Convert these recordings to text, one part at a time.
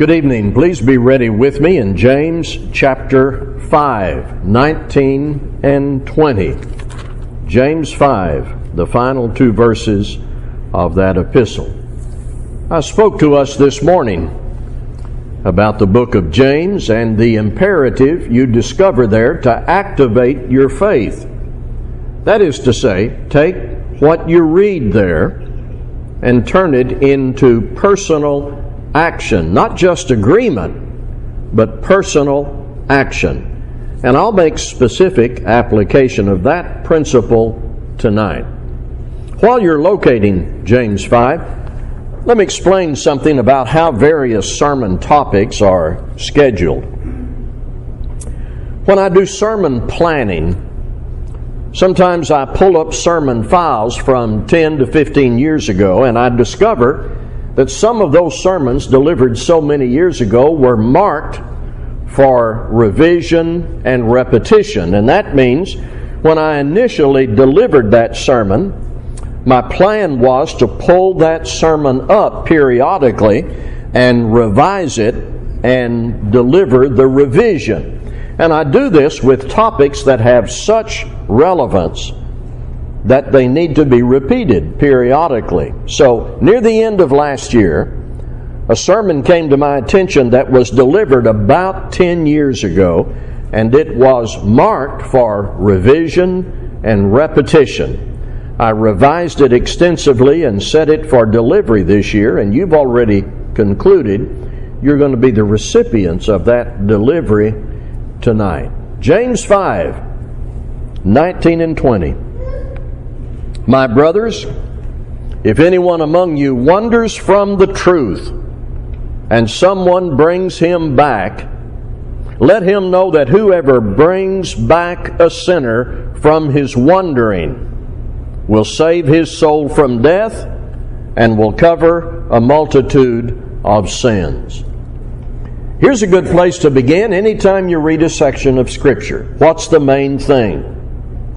Good evening. Please be ready with me in James chapter 5, 19 and 20. James 5, the final two verses of that epistle. I spoke to us this morning about the book of James and the imperative you discover there to activate your faith. That is to say, take what you read there and turn it into personal action, not just agreement, but personal action. And I'll make specific application of that principle tonight. While you're locating James 5, let me explain something about how various sermon topics are scheduled. When I do sermon planning, sometimes I pull up sermon files from 10 to 15 years ago, and I discover that some of those sermons delivered so many years ago were marked for revision and repetition. And that means when I initially delivered that sermon, my plan was to pull that sermon up periodically and revise it and deliver the revision. And I do this with topics that have such relevance that they need to be repeated periodically. So, near the end of last year, a sermon came to my attention that was delivered about 10 years ago, and it was marked for revision and repetition. I revised it extensively and set it for delivery this year, and you've already concluded you're going to be the recipients of that delivery tonight. James 5, 19 and 20. My brothers, if anyone among you wanders from the truth and someone brings him back, let him know that whoever brings back a sinner from his wandering will save his soul from death and will cover a multitude of sins. Here's a good place to begin anytime you read a section of Scripture. What's the main thing?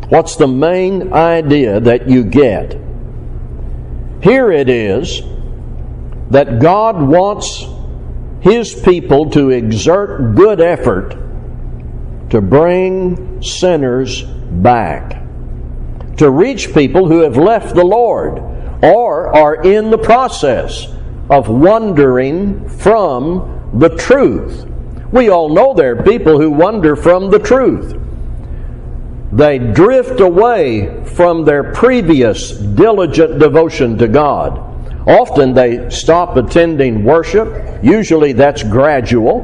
What's the main idea that you get? Here it is that God wants His people to exert good effort to bring sinners back, to reach people who have left the Lord or are in the process of wandering from the truth. We all know there are people who wander from the truth. They drift away from their previous diligent devotion to God. Often they stop attending worship. Usually that's gradual.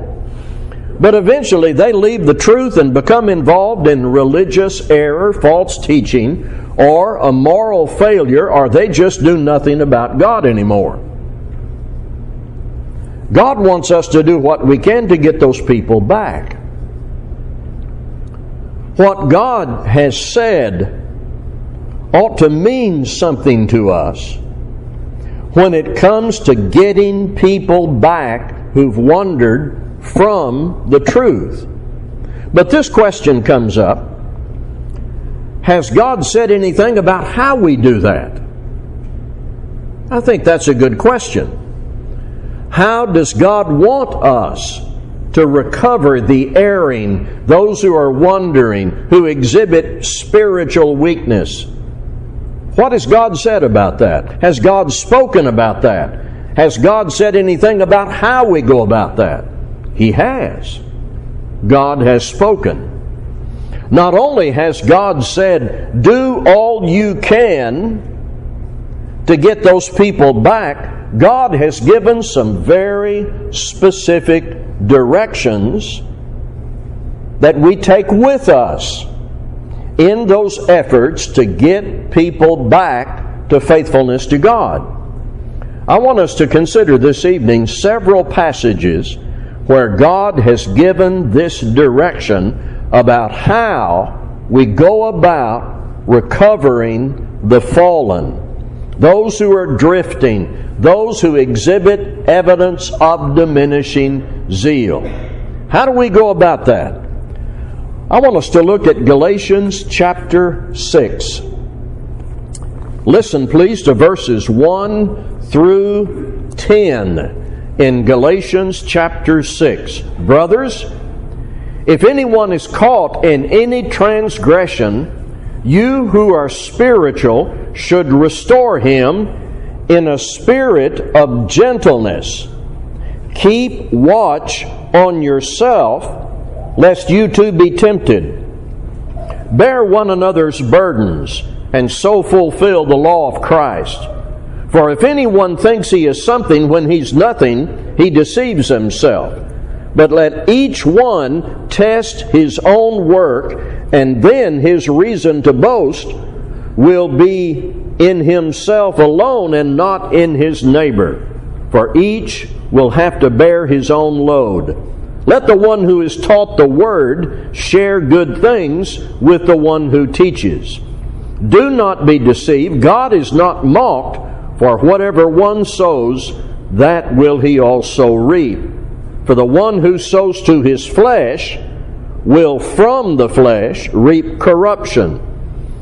But eventually they leave the truth and become involved in religious error, false teaching, or a moral failure, or they just do nothing about God anymore. God wants us to do what we can to get those people back. What God has said ought to mean something to us when it comes to getting people back who've wandered from the truth. But this question comes up: has God said anything about how we do that? I think that's a good question. How does God want us to recover the erring, those who are wandering, who exhibit spiritual weakness? What has God said about that? Has God spoken about that? Has God said anything about how we go about that? He has. God has spoken. Not only has God said, do all you can to get those people back, God has given some very specific directions that we take with us in those efforts to get people back to faithfulness to God. I want us to consider this evening several passages where God has given this direction about how we go about recovering the fallen, those who are drifting, those who exhibit evidence of diminishing zeal. How do we go about that? I want us to look at Galatians chapter 6. Listen, please, to verses 1 through 10. in Galatians chapter 6. Brothers, if anyone is caught in any transgression, you who are spiritual should restore him in a spirit of gentleness. Keep watch on yourself, lest you too be tempted. Bear one another's burdens, and so fulfill the law of Christ. For if anyone thinks he is something when he's nothing, he deceives himself. But let each one test his own work, and then his reason to boast will be in himself alone and not in his neighbor. For each will have to bear his own load. Let the one who is taught the word share good things with the one who teaches. Do not be deceived. God is not mocked, for whatever one sows, that will he also reap. For the one who sows to his flesh will from the flesh reap corruption.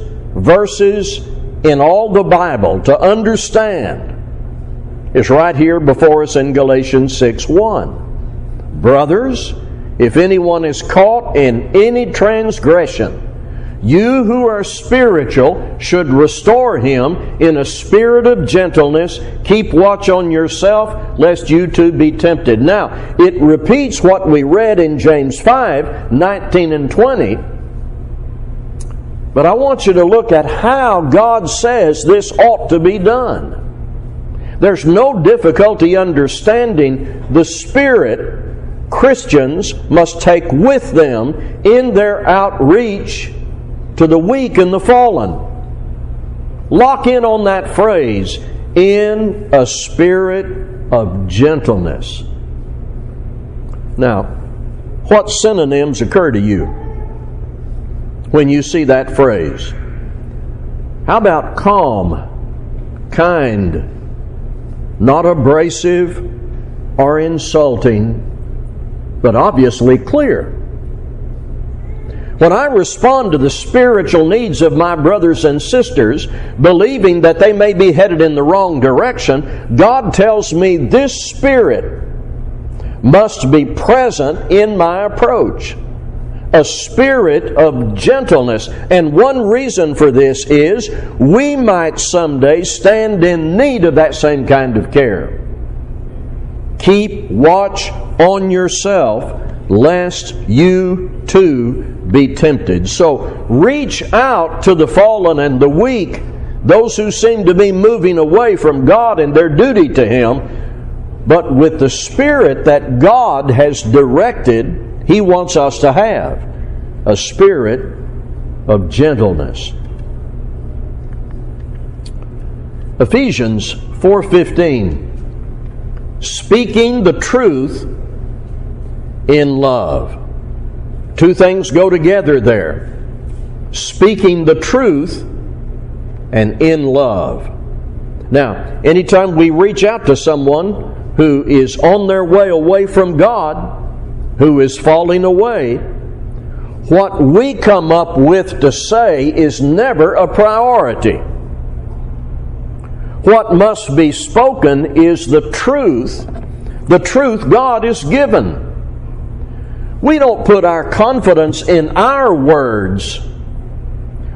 verses in all the Bible to understand is right here before us in Galatians 6:1. Brothers, if anyone is caught in any transgression, you who are spiritual should restore him in a spirit of gentleness. Keep watch on yourself, lest you too be tempted. Now, it repeats what we read in James 5:19 and 20. But I want you to look at how God says this ought to be done. There's no difficulty understanding the spirit Christians must take with them in their outreach to the weak and the fallen. Lock in on that phrase, in a spirit of gentleness. Now, what synonyms occur to you when you see that phrase? How about calm, kind, not abrasive or insulting, but obviously clear? When I respond to the spiritual needs of my brothers and sisters, believing that they may be headed in the wrong direction, God tells me this spirit must be present in my approach. A spirit of gentleness. And one reason for this is we might someday stand in need of that same kind of care. Keep watch on yourself, lest you too be tempted. So reach out to the fallen and the weak, those who seem to be moving away from God and their duty to Him, but with the spirit that God has directed, He wants us to have a spirit of gentleness. Ephesians 4:15, speaking the truth in love. Two things go together there. Speaking the truth and in love. Now, anytime we reach out to someone who is on their way away from God, who is falling away, what we come up with to say is never a priority. What must be spoken is the truth God is given. We don't put our confidence in our words.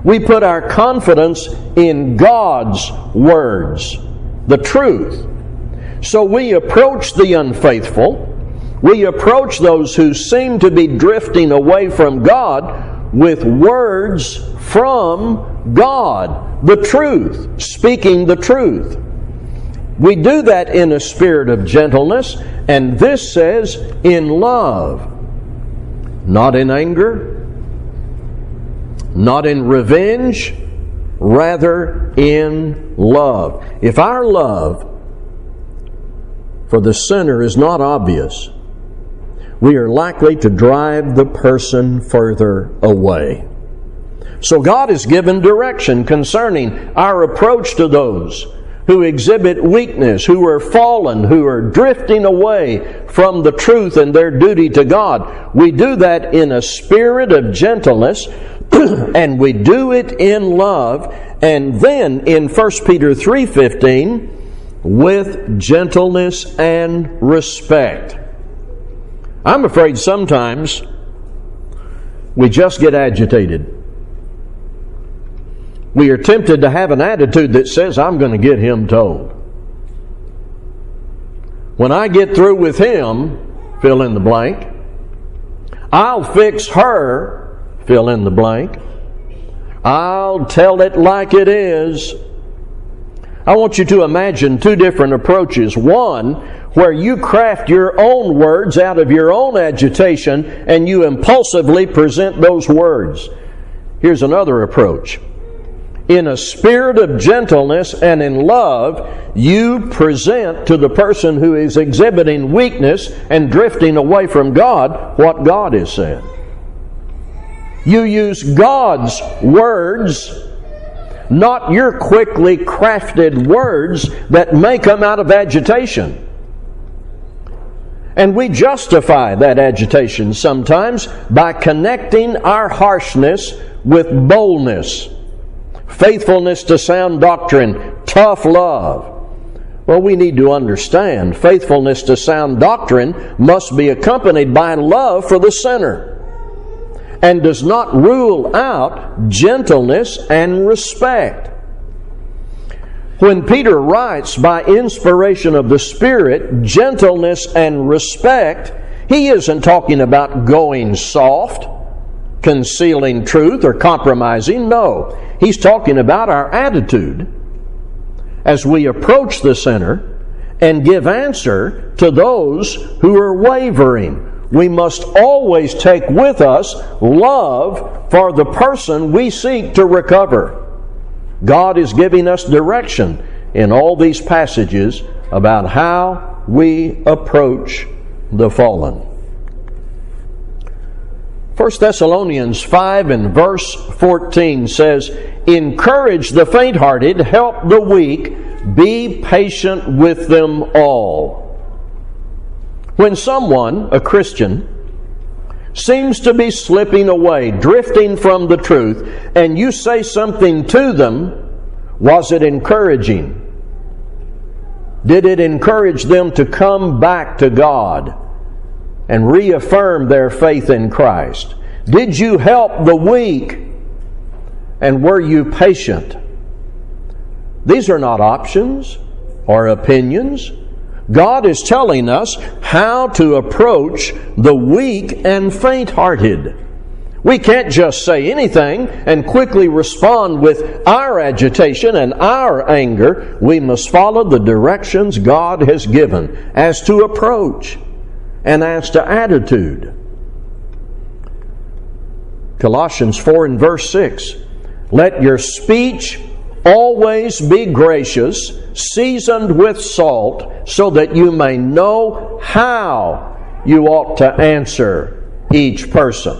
We put our confidence in God's words, the truth. So we approach the unfaithful. We approach those who seem to be drifting away from God with words from God, the truth, speaking the truth. We do that in a spirit of gentleness, and this says in love. Not in anger, not in revenge, rather in love. If our love for the sinner is not obvious, we are likely to drive the person further away. So God has given direction concerning our approach to those who exhibit weakness, who are fallen, who are drifting away from the truth and their duty to God. We do that in a spirit of gentleness, and we do it in love, and then in 1 Peter 3:15, with gentleness and respect. I'm afraid sometimes we just get agitated. We are tempted to have an attitude that says, I'm going to get him told. When I get through with him, fill in the blank, I'll fix her, fill in the blank, I'll tell it like it is. I want you to imagine two different approaches. One, where you craft your own words out of your own agitation and you impulsively present those words. Here's another approach. In a spirit of gentleness and in love, you present to the person who is exhibiting weakness and drifting away from God what God has said. You use God's words, not your quickly crafted words that may come out of agitation. And we justify that agitation sometimes by connecting our harshness with boldness, faithfulness to sound doctrine, tough love. Well, we need to understand faithfulness to sound doctrine must be accompanied by love for the sinner, and does not rule out gentleness and respect. When Peter writes by inspiration of the Spirit, gentleness and respect, he isn't talking about going soft, concealing truth, or compromising. No, he's talking about our attitude as we approach the sinner and give answer to those who are wavering. We must always take with us love for the person we seek to recover. God is giving us direction in all these passages about how we approach the fallen. 1 Thessalonians 5 and verse 14 says, encourage the faint-hearted, help the weak, be patient with them all. When someone, a Christian, seems to be slipping away, drifting from the truth, and you say something to them, was it encouraging? Did it encourage them to come back to God and reaffirm their faith in Christ? Did you help the weak? And were you patient? These are not options or opinions. God is telling us how to approach the weak and faint-hearted. We can't just say anything and quickly respond with our agitation and our anger. We must follow the directions God has given as to approach and as to attitude. Colossians 4 and verse 6, let your speech always be gracious, seasoned with salt, so that you may know how you ought to answer each person.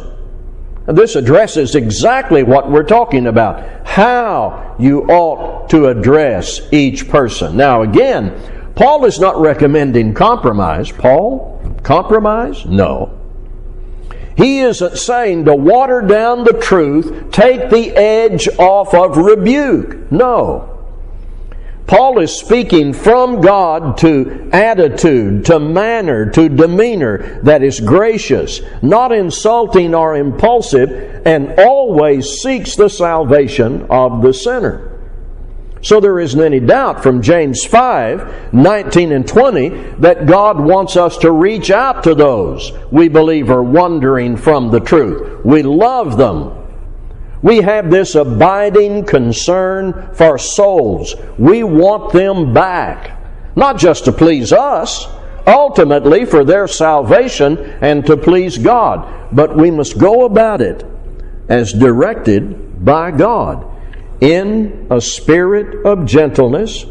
And this addresses exactly what we're talking about, how you ought to address each person. Now again, Paul is not recommending compromise. Paul, compromise? No. He isn't saying to water down the truth, take the edge off of rebuke. No. Paul is speaking from God to attitude, to manner, to demeanor that is gracious, not insulting or impulsive, and always seeks the salvation of the sinner. So there isn't any doubt from James 5, 19 and 20 that God wants us to reach out to those we believe are wandering from the truth. We love them. We have this abiding concern for souls. We want them back, not just to please us, ultimately for their salvation and to please God. But we must go about it as directed by God, in a spirit of gentleness,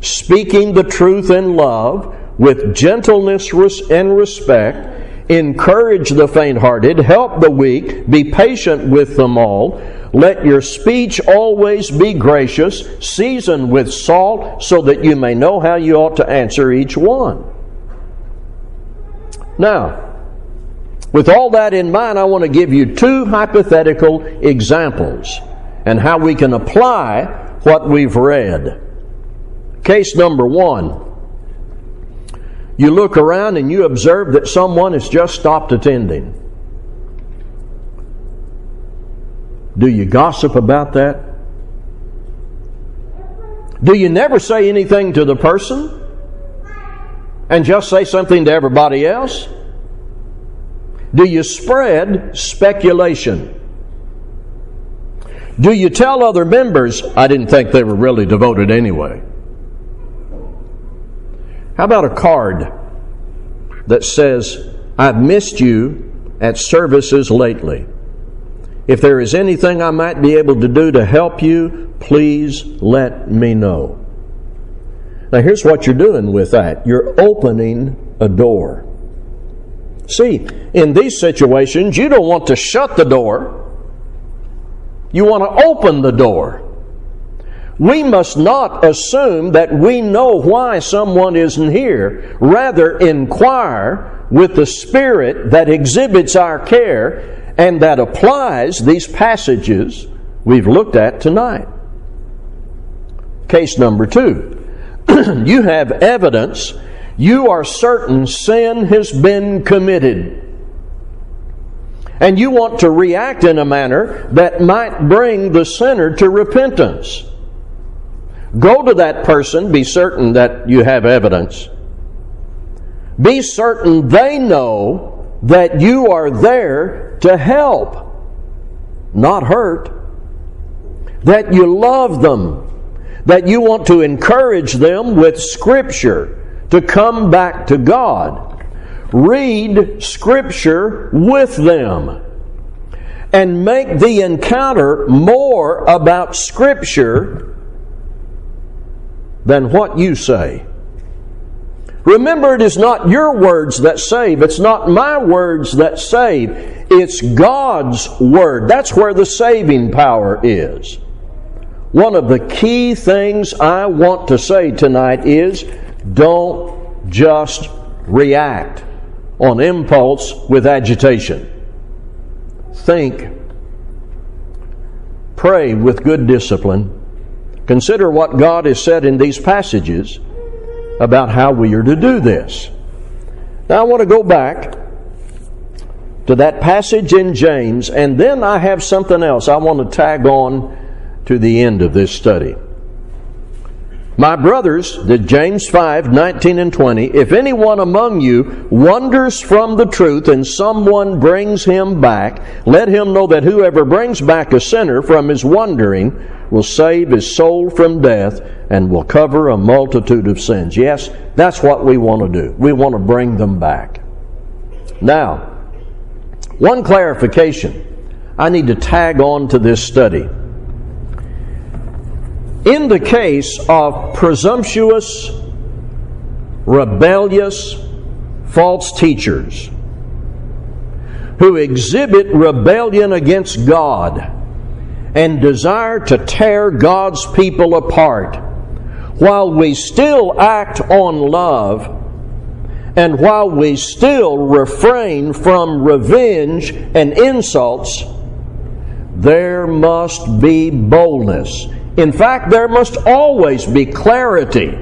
speaking the truth in love, with gentleness and respect, encourage the faint-hearted, help the weak, be patient with them all. Let your speech always be gracious, seasoned with salt, so that you may know how you ought to answer each one. Now, with all that in mind, I want to give you two hypothetical examples and how we can apply what we've read. Case number one. You look around and you observe that someone has just stopped attending. Do you gossip about that? Do you never say anything to the person and just say something to everybody else? Do you spread speculation? Do you tell other members, I didn't think they were really devoted anyway? How about a card that says, I've missed you at services lately. If there is anything I might be able to do to help you, please let me know. Now here's what you're doing with that. You're opening a door. See, in these situations, you don't want to shut the door. You want to open the door. We must not assume that we know why someone isn't here. Rather, inquire with the Spirit that exhibits our care and that applies these passages we've looked at tonight. Case number two. You have evidence. You are certain sin has been committed. And you want to react in a manner that might bring the sinner to repentance. Go to that person. Be certain that you have evidence. Be certain they know that you are there to help, not hurt. That you love them. That you want to encourage them with Scripture to come back to God. Read Scripture with them. And make the encounter more about Scripture than what you say. Remember, it is not your words that save. It's not my words that save. It's God's Word. That's where the saving power is. One of the key things I want to say tonight is don't just react on impulse with agitation. Think. Pray with good discipline. Consider what God has said in these passages about how we are to do this. Now I want to go back to that passage in James, and then I have something else I want to tag on to the end of this study. My brothers, James 5:19 and 20, if anyone among you wanders from the truth and someone brings him back, let him know that whoever brings back a sinner from his wandering will save his soul from death and will cover a multitude of sins. Yes, that's what we want to do. We want to bring them back. Now, one clarification I need to tag on to this study. In the case of presumptuous, rebellious, false teachers who exhibit rebellion against God and desire to tear God's people apart, while we still act on love and while we still refrain from revenge and insults, there must be boldness. In fact, there must always be clarity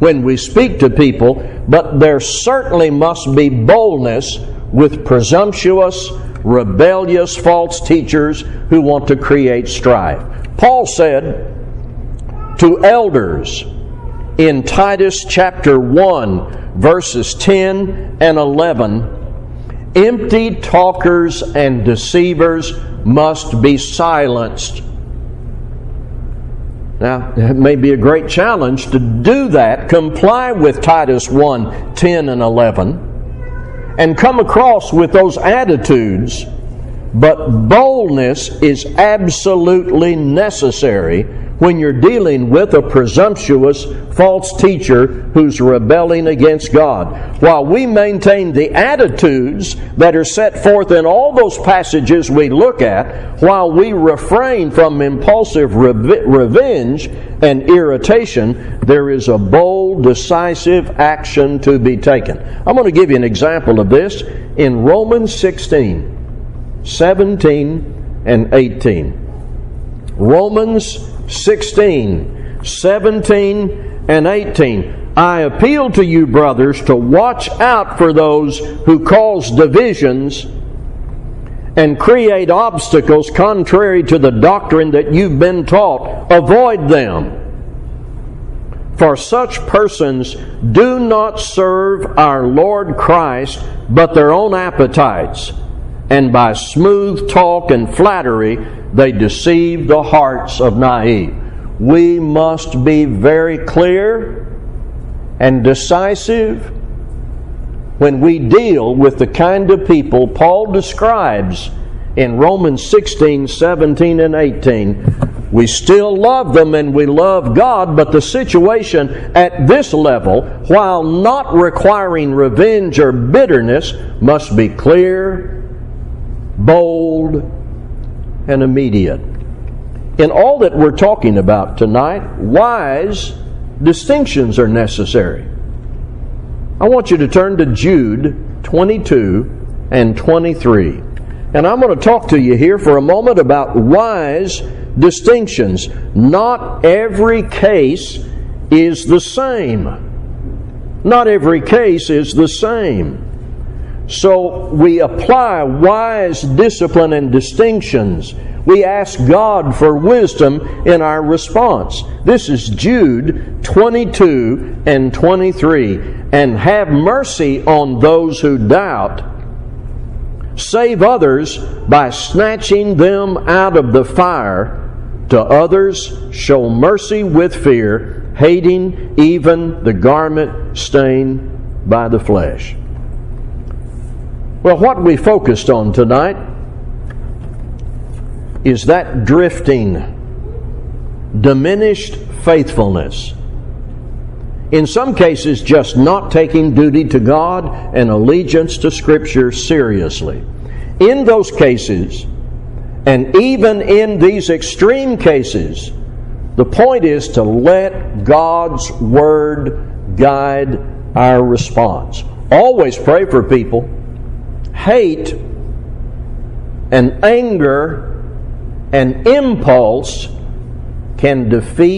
when we speak to people, but there certainly must be boldness with presumptuous, rebellious, false teachers who want to create strife. Paul said to elders in Titus chapter 1, verses 10 and 11, empty talkers and deceivers must be silenced. Now, it may be a great challenge to do that, comply with Titus 1, 10 and 11, and come across with those attitudes But boldness is absolutely necessary when you're dealing with a presumptuous false teacher who's rebelling against God. While we maintain the attitudes that are set forth in all those passages we look at, while we refrain from impulsive revenge and irritation, there is a bold, decisive action to be taken. I'm going to give you an example of this in Romans 16, 17, and 18. Romans 16, 17, and 18. I appeal to you, brothers, to watch out for those who cause divisions and create obstacles contrary to the doctrine that you've been taught. Avoid them. For such persons do not serve our Lord Christ, but their own appetites. And by smooth talk and flattery, they deceive the hearts of naive. We must be very clear and decisive when we deal with the kind of people Paul describes in Romans 16, 17, and 18. We still love them and we love God, but the situation at this level, while not requiring revenge or bitterness, must be clear, bold, and immediate. In all that we're talking about tonight, wise distinctions are necessary. I want you to turn to Jude 22 and 23. And I'm going to talk to you here for a moment about wise distinctions. Not every case is the same. Not every case is the same. So we apply wise discipline and distinctions. We ask God for wisdom in our response. This is Jude 22 and 23. And have mercy on those who doubt. Save others by snatching them out of the fire. To others show mercy with fear, hating even the garment stained by the flesh. Well, what we focused on tonight is that drifting, diminished faithfulness. In some cases, just not taking duty to God and allegiance to Scripture seriously. In those cases, and even in these extreme cases, the point is to let God's Word guide our response. Always pray for people. Hate and anger and impulse can defeat